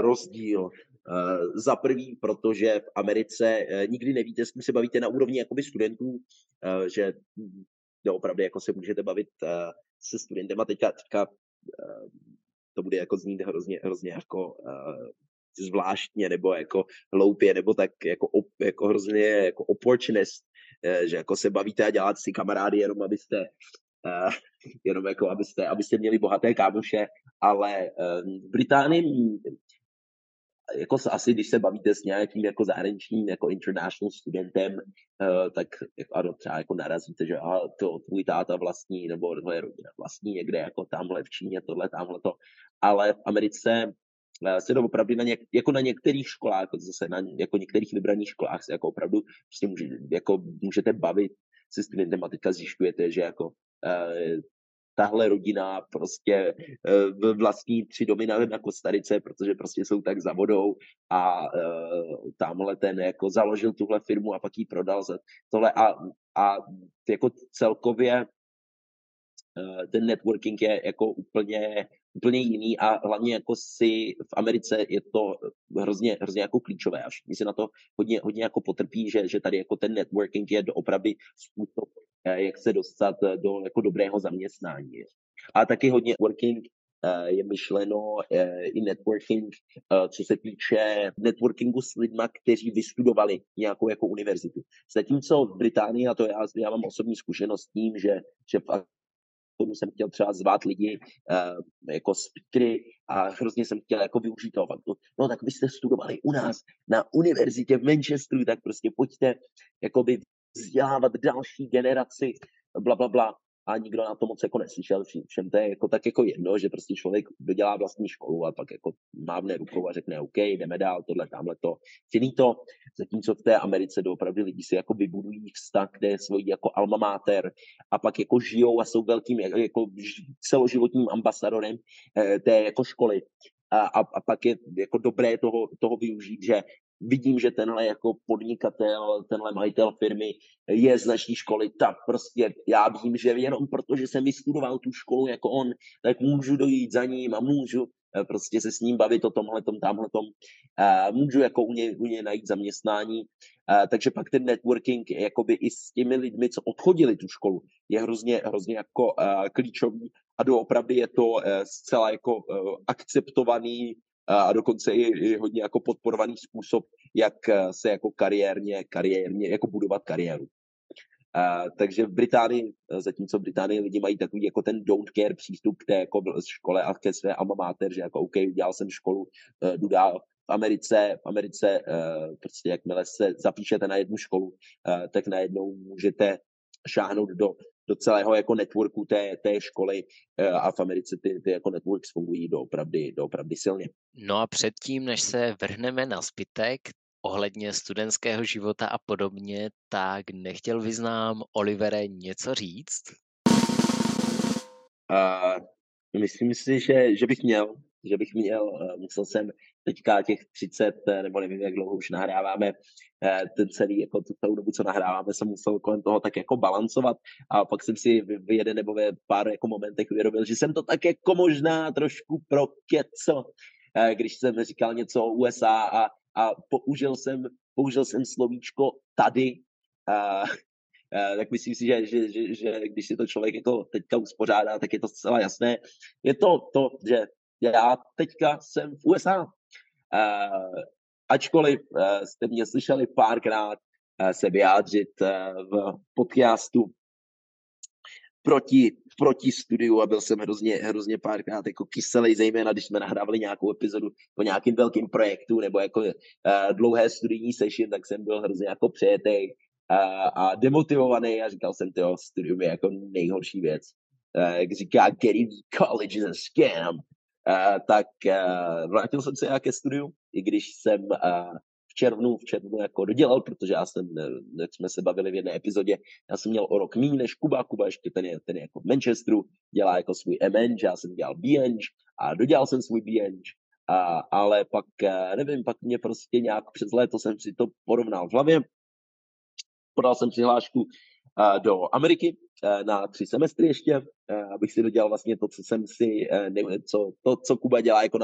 rozdíl. Za prvý, protože v Americe nikdy nevíte, s kým se bavíte na úrovni jakoby studentů, že opravdu jako se můžete bavit se studentem, a teďka to bude jako znít hrozně jako zvláštně nebo jako hloupě, nebo tak jako hrozně jako opportunist, že jako se bavíte a děláte si kamarády jenom abyste měli bohaté kámoše, ale v Británii jako asi, když se bavíte s nějakým jako zahraničním jako international studentem, tak ano, třeba jako narazíte, že to tvůj táta vlastní, nebo tvoje rodina vlastní někde jako tamhle v Číně, tohle, tamhleto. Ale v Americe se to opravdu na některých školách, jako zase na jako některých vybraných školách se jako opravdu prostě můžete bavit se studentem, a teďka zjišťujete, že jako tahle rodina prostě vlastní 3 domy na Kostarice, protože prostě jsou tak za vodou, a tamhle ten jako založil tuhle firmu a pak ji prodal za tohle, a jako celkově ten networking je jako úplně jiný, a hlavně jako si v Americe je to hrozně jako klíčové, a všichni se na to hodně jako potrpí, že tady jako ten networking je doopravdy způsob, jak se dostat do jako dobrého zaměstnání. A taky hodně networking je myšleno i networking, co se týče networkingu s lidma, kteří vystudovali nějakou jako univerzitu. Zatímco v Británii, a to já mám osobní zkušenost s tím, že jsem chtěl třeba zvát lidi jako speakery, a hrozně jsem chtěl jako využít toho faktu. No tak vy jste studovali u nás na univerzitě v Manchesteru, tak prostě pojďte jakoby vzdělávat další generaci, blablabla. A nikdo na to moc jako neslyšel, všem to je jako tak jako jedno, že prostě člověk dodělá vlastní školu a pak jako mávne rukou a řekne OK, jdeme dál, tohle, tamhleto, finito. Zatímco v té Americe doopravdy lidi si jako vybudují vztah, kde je svojí jako alma mater, a pak jako žijou a jsou velkým jako celoživotním ambasadorem té jako školy. a pak je jako dobré toho využít, že vidím, že tenhle jako podnikatel, tenhle majitel firmy je z naší školy, tak prostě já vím, že jenom protože jsem vystudoval tu školu jako on, tak můžu dojít za ním a můžu prostě se s ním bavit o tomhletom, tamhletom, můžu jako u něj najít zaměstnání, takže pak ten networking jakoby i s těmi lidmi, co odchodili tu školu, je hrozně jako klíčový a doopravdy je to zcela jako akceptovaný a dokonce i hodně jako podporovaný způsob, jak se jako kariérně jako budovat kariéru. Takže v Británii, zatímco v Británii lidi mají takový jako ten don't care přístup k té jako škole a ke své alma mater, že jako OK, udělal jsem školu, jdu dál. V Americe prostě jakmile se zapíšete na jednu školu, tak najednou můžete šáhnout do celého jako networku té školy a v Americe ty jako networks fungují doopravdy silně. No a předtím, než se vrhneme na zbytek, ohledně studentského života a podobně, tak nechtěl bys nám, Olivere, něco říct? Myslím si, že bych měl, musel jsem teďka těch 30, nebo nevím, jak dlouho už nahráváme, ten celý, jako tu dobu, co nahráváme, jsem musel kolem toho tak jako balancovat a pak jsem si v jeden nebo ve pár jako momentech uvědomil, že jsem to tak jako možná trošku prokecal, když jsem říkal něco o USA a použil jsem slovíčko tady, tak myslím si, že když si to člověk jako teďka uspořádá, tak je to zcela jasné. Je to, že já teďka jsem v USA. Ačkoliv jste mě slyšeli párkrát se vyjádřit v podcastu proti studiu a byl jsem hrozně párkrát jako kyselej, zejména když jsme nahrávali nějakou epizodu po nějakým velkým projektu nebo jako dlouhé studijní session, tak jsem byl hrozně jako přejetej a demotivovaný a říkal jsem, tyjo, studium je jako nejhorší věc. Jak říká getting college is a scam, tak vrátil jsem se já ke studiu, i když jsem v červnu jako dodělal, protože já jsem, jak jsme se bavili v jedné epizodě, já jsem měl o rok míň než Kuba ještě ten je jako v Manchesteru, dělá jako svůj M.Eng, já jsem dělal B.Eng a dodělal jsem svůj B.Eng, ale pak, nevím, pak mě prostě nějak přes léto jsem si to porovnal v hlavě, podal jsem přihlášku do Ameriky na 3 semestry ještě, abych si dodělal vlastně to, co jsem si, nevím, co Kuba dělá jako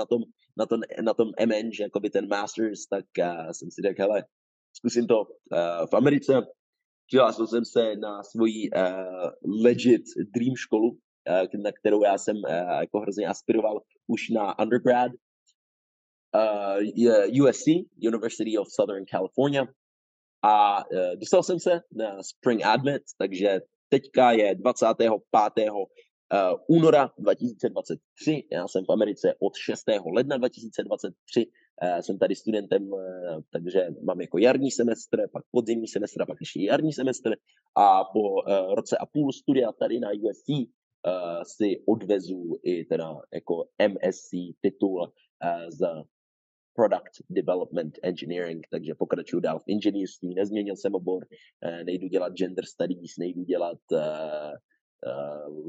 na tom MN, že jako by ten Masters, tak jsem si řekl, hele, zkusím to v Americe. Přihlásil jsem se na svoji legit dream školu, na kterou já jsem jako hrozně aspiroval už na undergrad. USC, University of Southern California. A dostal jsem se na Spring Admit, takže teďka je 25. února 2023. Já jsem v Americe od 6. ledna 2023. Jsem tady studentem, takže mám jako jarní semestr, pak podzimní semestr a pak ještě jarní semestr. A po roce a půl studia tady na USC si odvezu i teda jako MSc titul za Product Development Engineering, takže pokračuju dál v inženýrství, nezměnil jsem obor, nejdu dělat gender studies, nejdu dělat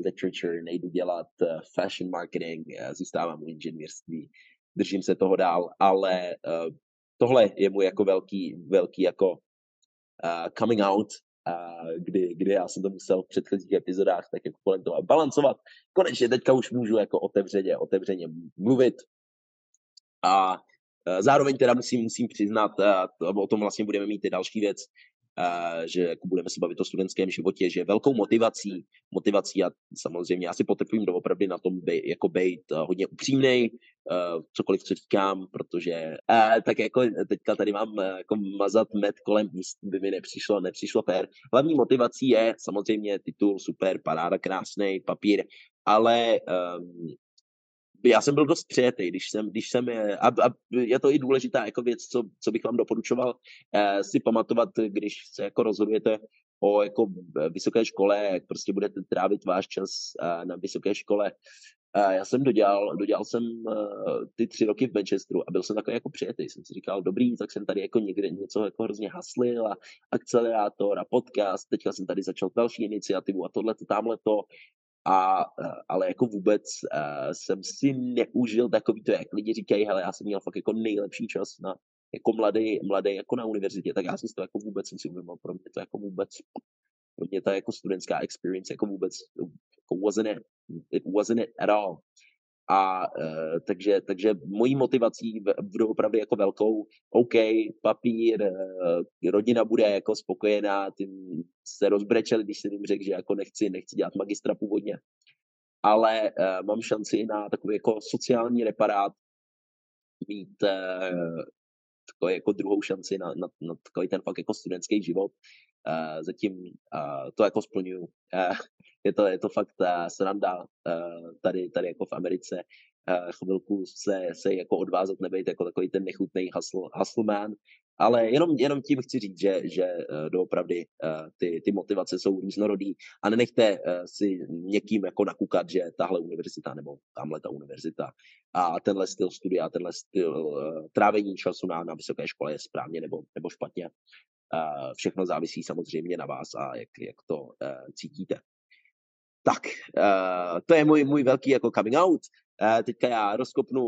literature, nejdu dělat fashion marketing, zůstávám u inženýrství, držím se toho dál, ale tohle je můj jako velký jako coming out, kdy já jsem to musel v předchozích epizodách tak jako kolem toho balancovat. Konečně teďka už můžu jako otevřeně mluvit a zároveň teda musím přiznat, o tom vlastně budeme mít i další věc, že jako budeme se bavit o studentském životě, že velkou motivací a samozřejmě já si potrpím doopravdy na tom jako být hodně upřímnej, cokoliv, co říkám, protože tak jako teďka tady mám jako mazat med kolem míst, by mi nepřišlo fér. Hlavní motivací je samozřejmě titul, super, paráda, krásný papír, ale já jsem byl dost přejetej, když jsem a je to i důležitá jako věc, co bych vám doporučoval si pamatovat, když se jako rozhodujete o jako vysoké škole, jak prostě budete trávit váš čas na vysoké škole. Já jsem dodělal jsem ty 3 roky v Manchesteru a byl jsem takový jako přijetej. Jsem si říkal, dobrý, tak jsem tady jako někde něco jako hrozně haslil a akcelerátor a podcast, teďka jsem tady začal další iniciativu a tohleto, tamhleto. ale jako vůbec jsem si neužil takový to, jak lidi říkají, hele, já jsem měl fakt jako nejlepší čas na jako mladý jako na univerzitě, tak já jsem si to jako vůbec neuvědomil, pro mě to jako vůbec, pro mě ta jako studentská experience jako vůbec, jako it wasn't it at all. A takže mojí motivací budou opravdu jako velkou, OK, papír, rodina bude jako spokojená, tím se rozbrečeli, když jsem jim řekl, že jako nechci dělat magistra původně, ale mám šanci na takový jako sociální reparát, mít takový jako druhou šanci na takový ten fakt jako studentský život. Zatím to jako splňuju. Je to fakt sranda tady jako v Americe. Chvilku se jako odvázat nebejt jako takový ten nechutný hustleman, ale jenom tím chci říct, že doopravdy ty motivace jsou různorodý a nenechte si někým jako nakukat, že tahle univerzita nebo tamhle ta univerzita a tenhle styl studia, tenhle styl trávení času na vysoké škole je správně nebo špatně. Všechno závisí samozřejmě na vás a jak to cítíte. Tak, to je můj velký jako coming out. Teďka já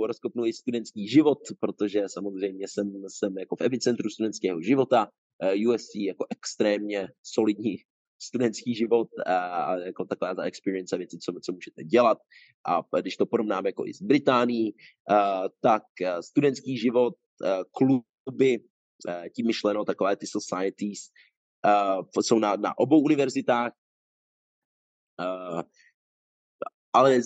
rozkopnu i studentský život, protože samozřejmě jsem jako v epicentru studentského života. USC jako extrémně solidní studentský život a jako taková ta experience a věci, co můžete dělat. A když to porovnáme jako i s Británií, tak studentský život, kluby, tím myšleno takové ty societies jsou na obou univerzitách. Ale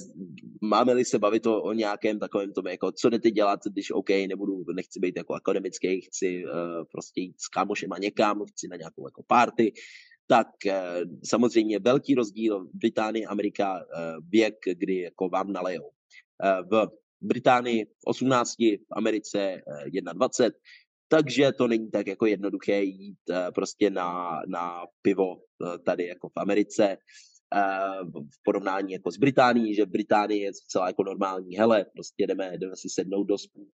máme-li se bavit o nějakém takovém tom, jako co jdete dělat, když OK, nechci být jako akademický, chci prostě jít s kámošema někam, chci na nějakou jako party, tak samozřejmě velký rozdíl Británie, Amerika, věk, kdy jako vám nalejou. V Británii 18, v Americe 21, takže to není tak jako jednoduché jít prostě na pivo tady jako v Americe, v porovnání jako s Británií, že v Británii je celá jako normální, hele, prostě jdeme si sednout do spůz,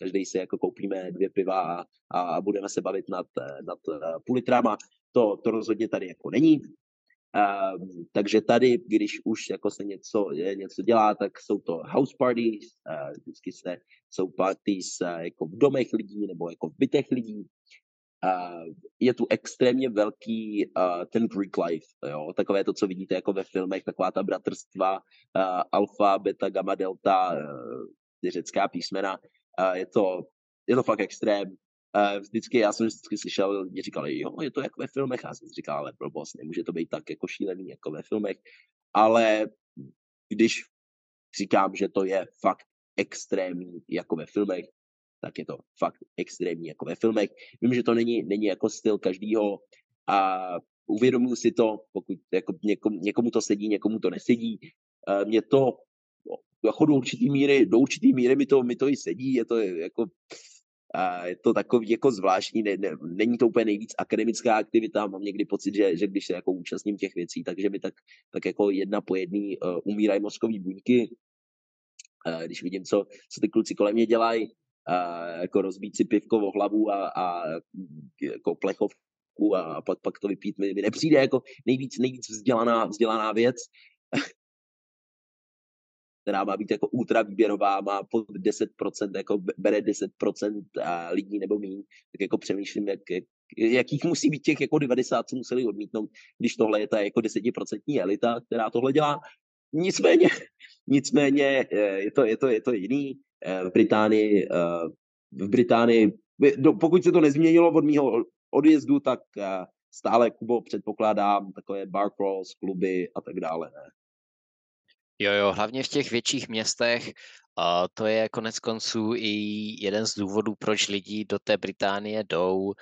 každý si jako koupíme 2 piva a budeme se bavit nad půl litrama, to rozhodně tady jako není. Takže tady, když už jako se něco dělá, tak jsou to house parties, vždycky jsou parties jako v domech lidí nebo jako v bytech lidí. Je tu extrémně velký ten Greek life, jo? Takové to, co vidíte jako ve filmech, taková ta bratrstva, alfa, beta, gamma, delta, ty řecká písmena, je to fakt extrém. Vždycky, já jsem vždycky slyšel, lidi říkali, jo, je to jako ve filmech, já jsem říkal, ale blbost, nemůže to být tak jako šílený jako ve filmech, ale když říkám, že to je fakt extrémní jako ve filmech, tak je to fakt extrémní jako ve filmech. Vím, že to není jako styl každýho a uvědomuji si to, pokud jako někomu to sedí, někomu to nesedí. Mě to jako do určitý míry mi to i sedí, je to jako... je to takový jako zvláštní, není to úplně nejvíc akademická aktivita, mám někdy pocit, že když se jako účastním těch věcí, takže mi tak jako jedna po jedný umírají mozkový buňky, když vidím, co ty kluci kolem mě dělají, jako rozbít si pivko o hlavu a jako plechovku a pak to vypít mi nepřijde jako nejvíc vzdělaná věc, která má být jako ultra výběrová, má pod 10%, jako bere 10% lidí nebo míň, tak jako přemýšlím, jakých musí být těch jako 90, co museli odmítnout, když tohle je ta jako 10% elita, která tohle dělá. Nicméně je to jiný. V Británii, pokud se to nezměnilo od mýho odjezdu, tak stále, Kubo, předpokládám takové bar crawls, kluby a tak dále, ne? Jo, hlavně v těch větších městech, to je konec konců i jeden z důvodů, proč lidi do té Británie jdou,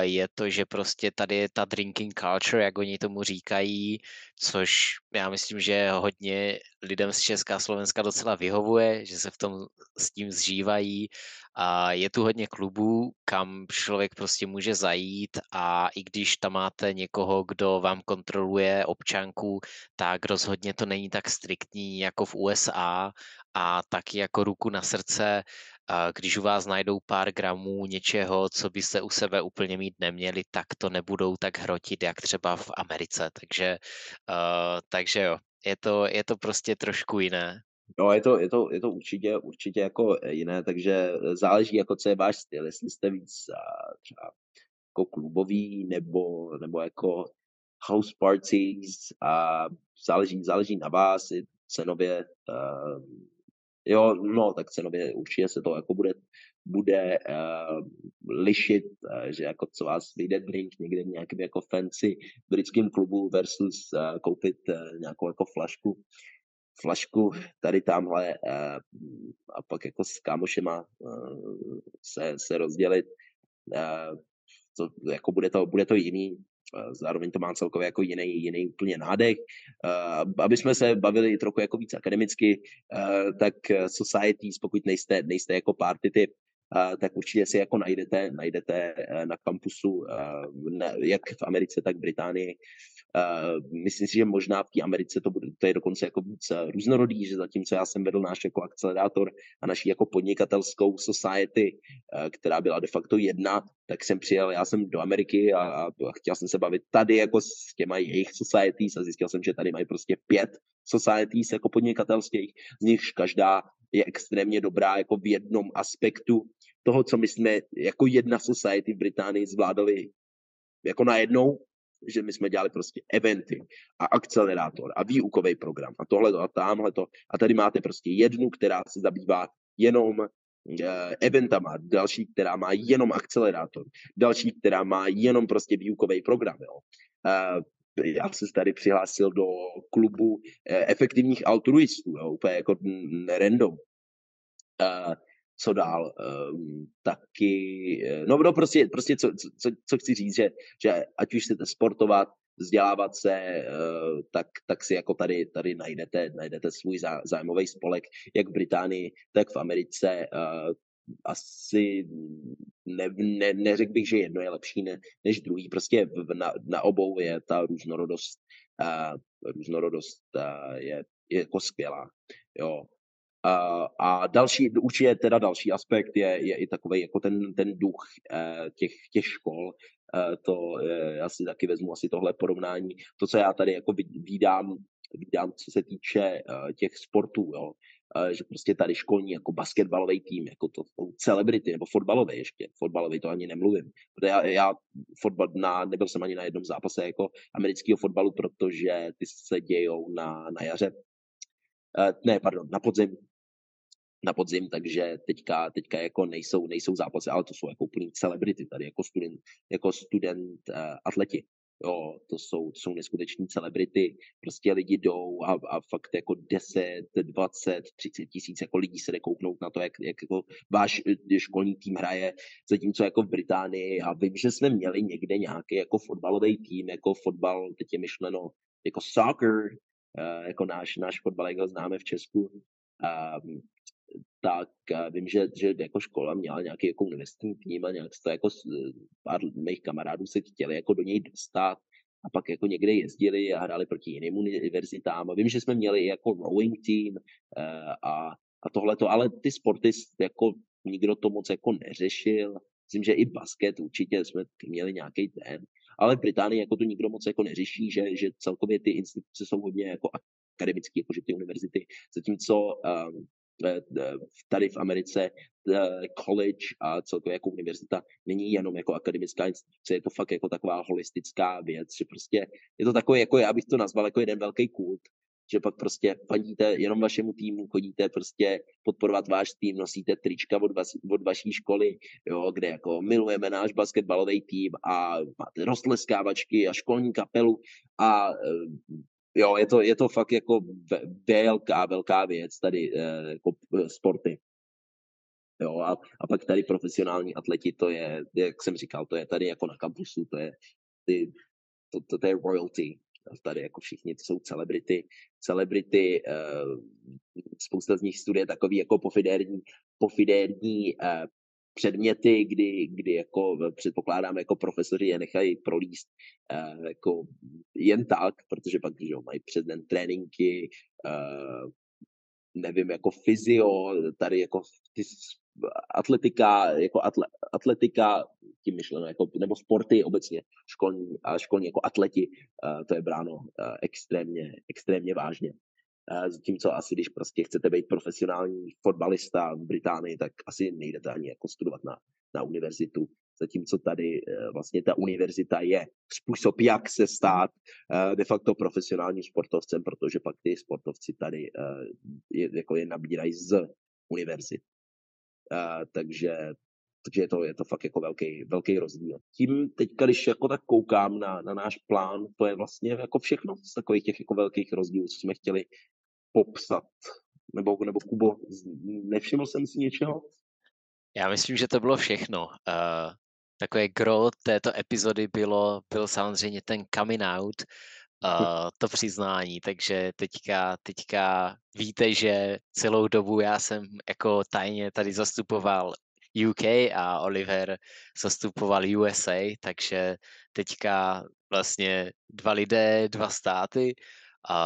je to, že prostě tady je ta drinking culture, jak oni tomu říkají, což já myslím, že hodně lidem z Česka a Slovenska docela vyhovuje, že se v tom s tím zžívají. Je tu hodně klubů, kam člověk prostě může zajít a i když tam máte někoho, kdo vám kontroluje občanku, tak rozhodně to není tak striktní jako v USA a taky jako ruku na srdce Když u vás najdou pár gramů něčeho, co byste u sebe úplně mít neměli, tak to nebudou tak hrotit, jak třeba v Americe. Takže jo, je to prostě trošku jiné. No, je to určitě jako jiné, takže záleží, jako co je váš styl, jestli jste víc třeba jako klubový nebo jako house parties a záleží na vás i cenově. Tak cenově určitě se to jako bude lišit, že jako co vás vyjde drink někde v nějakém jako fancy britském klubu versus koupit nějakou jako flašku tady tamhle a pak jako s kámošema se rozdělit. Jako bude to jiný, zároveň to má celkově jako jiný úplně nádech. Aby jsme se bavili trochu jako víc akademicky, tak societies, pokud nejste jako party typ, tak určitě si jako najdete na kampusu, jak v Americe, tak v Británii. Myslím si, že možná v té Americe to je dokonce jako víc různorodý, že zatímco já jsem vedl náš jako akcelerátor a naší jako podnikatelskou society, která byla de facto jedna, tak jsem přijel, já jsem do Ameriky a chtěl jsem se bavit tady jako s těma jejich societies a zjistil jsem, že tady mají prostě 5 societies jako podnikatelských, z nichž každá je extrémně dobrá jako v jednom aspektu toho, co my jsme jako jedna society v Británii zvládali jako najednou, že my jsme dělali prostě eventy a akcelerátor a výukový program a tohleto a tamhleto. A tady máte prostě jednu, která se zabývá jenom eventama, další, která má jenom akcelerátor, další, která má jenom prostě výukový program. Jo. Já jsem se tady přihlásil do klubu efektivních altruistů, jo, úplně jako random. Co dál, taky, prostě co chci říct, že ať už chcete sportovat, vzdělávat se, tak si jako tady najdete svůj zájmový spolek, jak v Británii, tak v Americe. Asi neřekl bych, že jedno je lepší než druhý, prostě na obou je ta různorodost, je jako skvělá, jo. A další, určitě teda další aspekt je i takovej jako ten duch těch škol, já si taky vezmu asi tohle porovnání, to, co já tady jako vydám, co se týče těch sportů, jo, že prostě tady školní jako basketbalový tým, jako to celebrity, nebo fotbalový to ani nemluvím, protože já nebyl jsem ani na jednom zápase jako amerického fotbalu, protože ty se dějou na jaře, na podzim. Na podzim, takže teďka jako nejsou zápasy, ale to jsou jako úplný celebrity tady, jako student atleti. Jo, to jsou neskuteční celebrity, prostě lidi jdou a fakt jako 10, 20, 30 tisíc jako lidí se jde kouknout na to, jak jako váš školní tým hraje, zatímco jako v Británii, a vím, že jsme měli někde nějaký jako fotbalový tým, jako fotbal, teď je myšleno jako soccer, jako náš fotbal, jak ho známe v Česku, tak vím, že jako škola měla nějaký jako univerzitní tým a nějak se to jako pár mých kamarádů se chtěli jako do něj dostat a pak jako někde jezdili a hráli proti jiným univerzitám a vím, že jsme měli jako rowing tým a tohleto, ale ty sporty jako nikdo to moc jako neřešil, myslím, že i basket určitě jsme měli nějaký ten, ale v Británii jako to nikdo moc jako neřeší, že celkově ty instituce jsou hodně jako akademické, jakože ty univerzity, zatímco tady v Americe college a celkově jako univerzita není jenom jako akademická instituce, je to fakt jako taková holistická věc, že prostě je to takový, jako já bych to nazval jako jeden velký kult, že pak prostě fandíte jenom vašemu týmu, chodíte prostě podporovat váš tým, nosíte trička od vaší školy, jo, kde jako milujeme náš basketbalový tým a máte roztleskávačky a školní kapelu a jo, je to fakt jako velká věc tady jako sporty. Jo, a pak tady profesionální atleti, to je, jak jsem říkal, to je tady jako na kampusu, to je royalty. Tady jako všichni, to jsou celebrity, spousta z nich studuje takový jako pofidérní předměty, kdy jako předpokládám, jako profesoři je nechají prolíst jako jen tak, protože pak, když mají přes den tréninky, nevím, jako fyzio, tady jako atletika, tím myšleno, jako, nebo sporty obecně, školní jako atleti, to je bráno extrémně vážně. Zatímco asi, když prostě chcete být profesionální fotbalista v Británii, tak asi nejdete ani jako studovat na univerzitu. Zatímco tady vlastně ta univerzita je způsob, jak se stát de facto profesionálním sportovcem, protože pak ty sportovci tady je nabírají z univerzit. Takže je to fakt jako velký rozdíl. Tím teď, když jako tak koukám na náš plán, to je vlastně jako všechno z takových těch jako velkých rozdílů, co jsme chtěli popsat. Nebo Kubo, nevšiml jsem si něčeho? Já myslím, že to bylo všechno. Takové gro této epizody byl samozřejmě ten coming out, to přiznání, takže teďka víte, že celou dobu já jsem jako tajně tady zastupoval UK a Oliver zastupoval USA, takže teďka vlastně 2 lidé, 2 státy,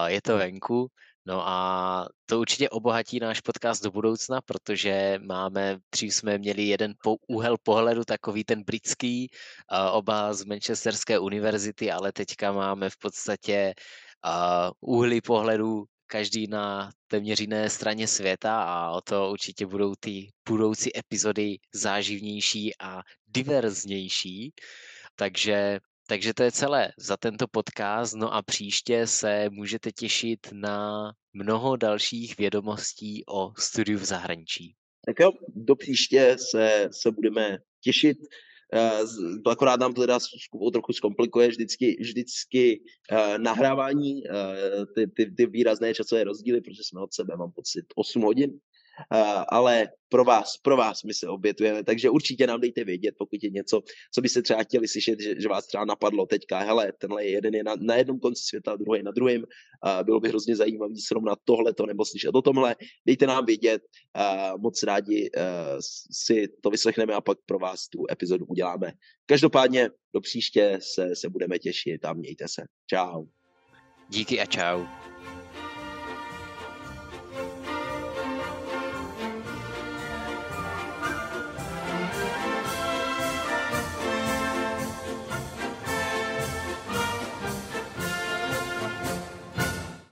je to venku. No a to určitě obohatí náš podcast do budoucna, protože dřív jsme měli jeden úhel pohledu, takový ten britský, oba z Manchesterské univerzity, ale teďka máme v podstatě úhly pohledu každý na téměř jiné straně světa a o to určitě budou ty budoucí epizody záživnější a diverznější. Takže to je celé za tento podcast, no a příště se můžete těšit na mnoho dalších vědomostí o studiu v zahraničí. Tak jo, do příště se budeme těšit. Akorát nám teda trochu zkomplikuje vždycky nahrávání, ty výrazné časové rozdíly, protože jsme od sebe, mám pocit, 8 hodin. Ale pro vás my se obětujeme, takže určitě nám dejte vědět, pokud je něco, co by se třeba chtěli slyšet, že vás třeba napadlo teďka, hele, tenhle jeden je na jednom konci světa, druhý na druhém, bylo by hrozně zajímavý srovnat tohleto nebo slyšet o tomhle, dejte nám vědět, moc rádi si to vyslechneme a pak pro vás tu epizodu uděláme. Každopádně do příště se budeme těšit a mějte se. Čau. Díky a čau.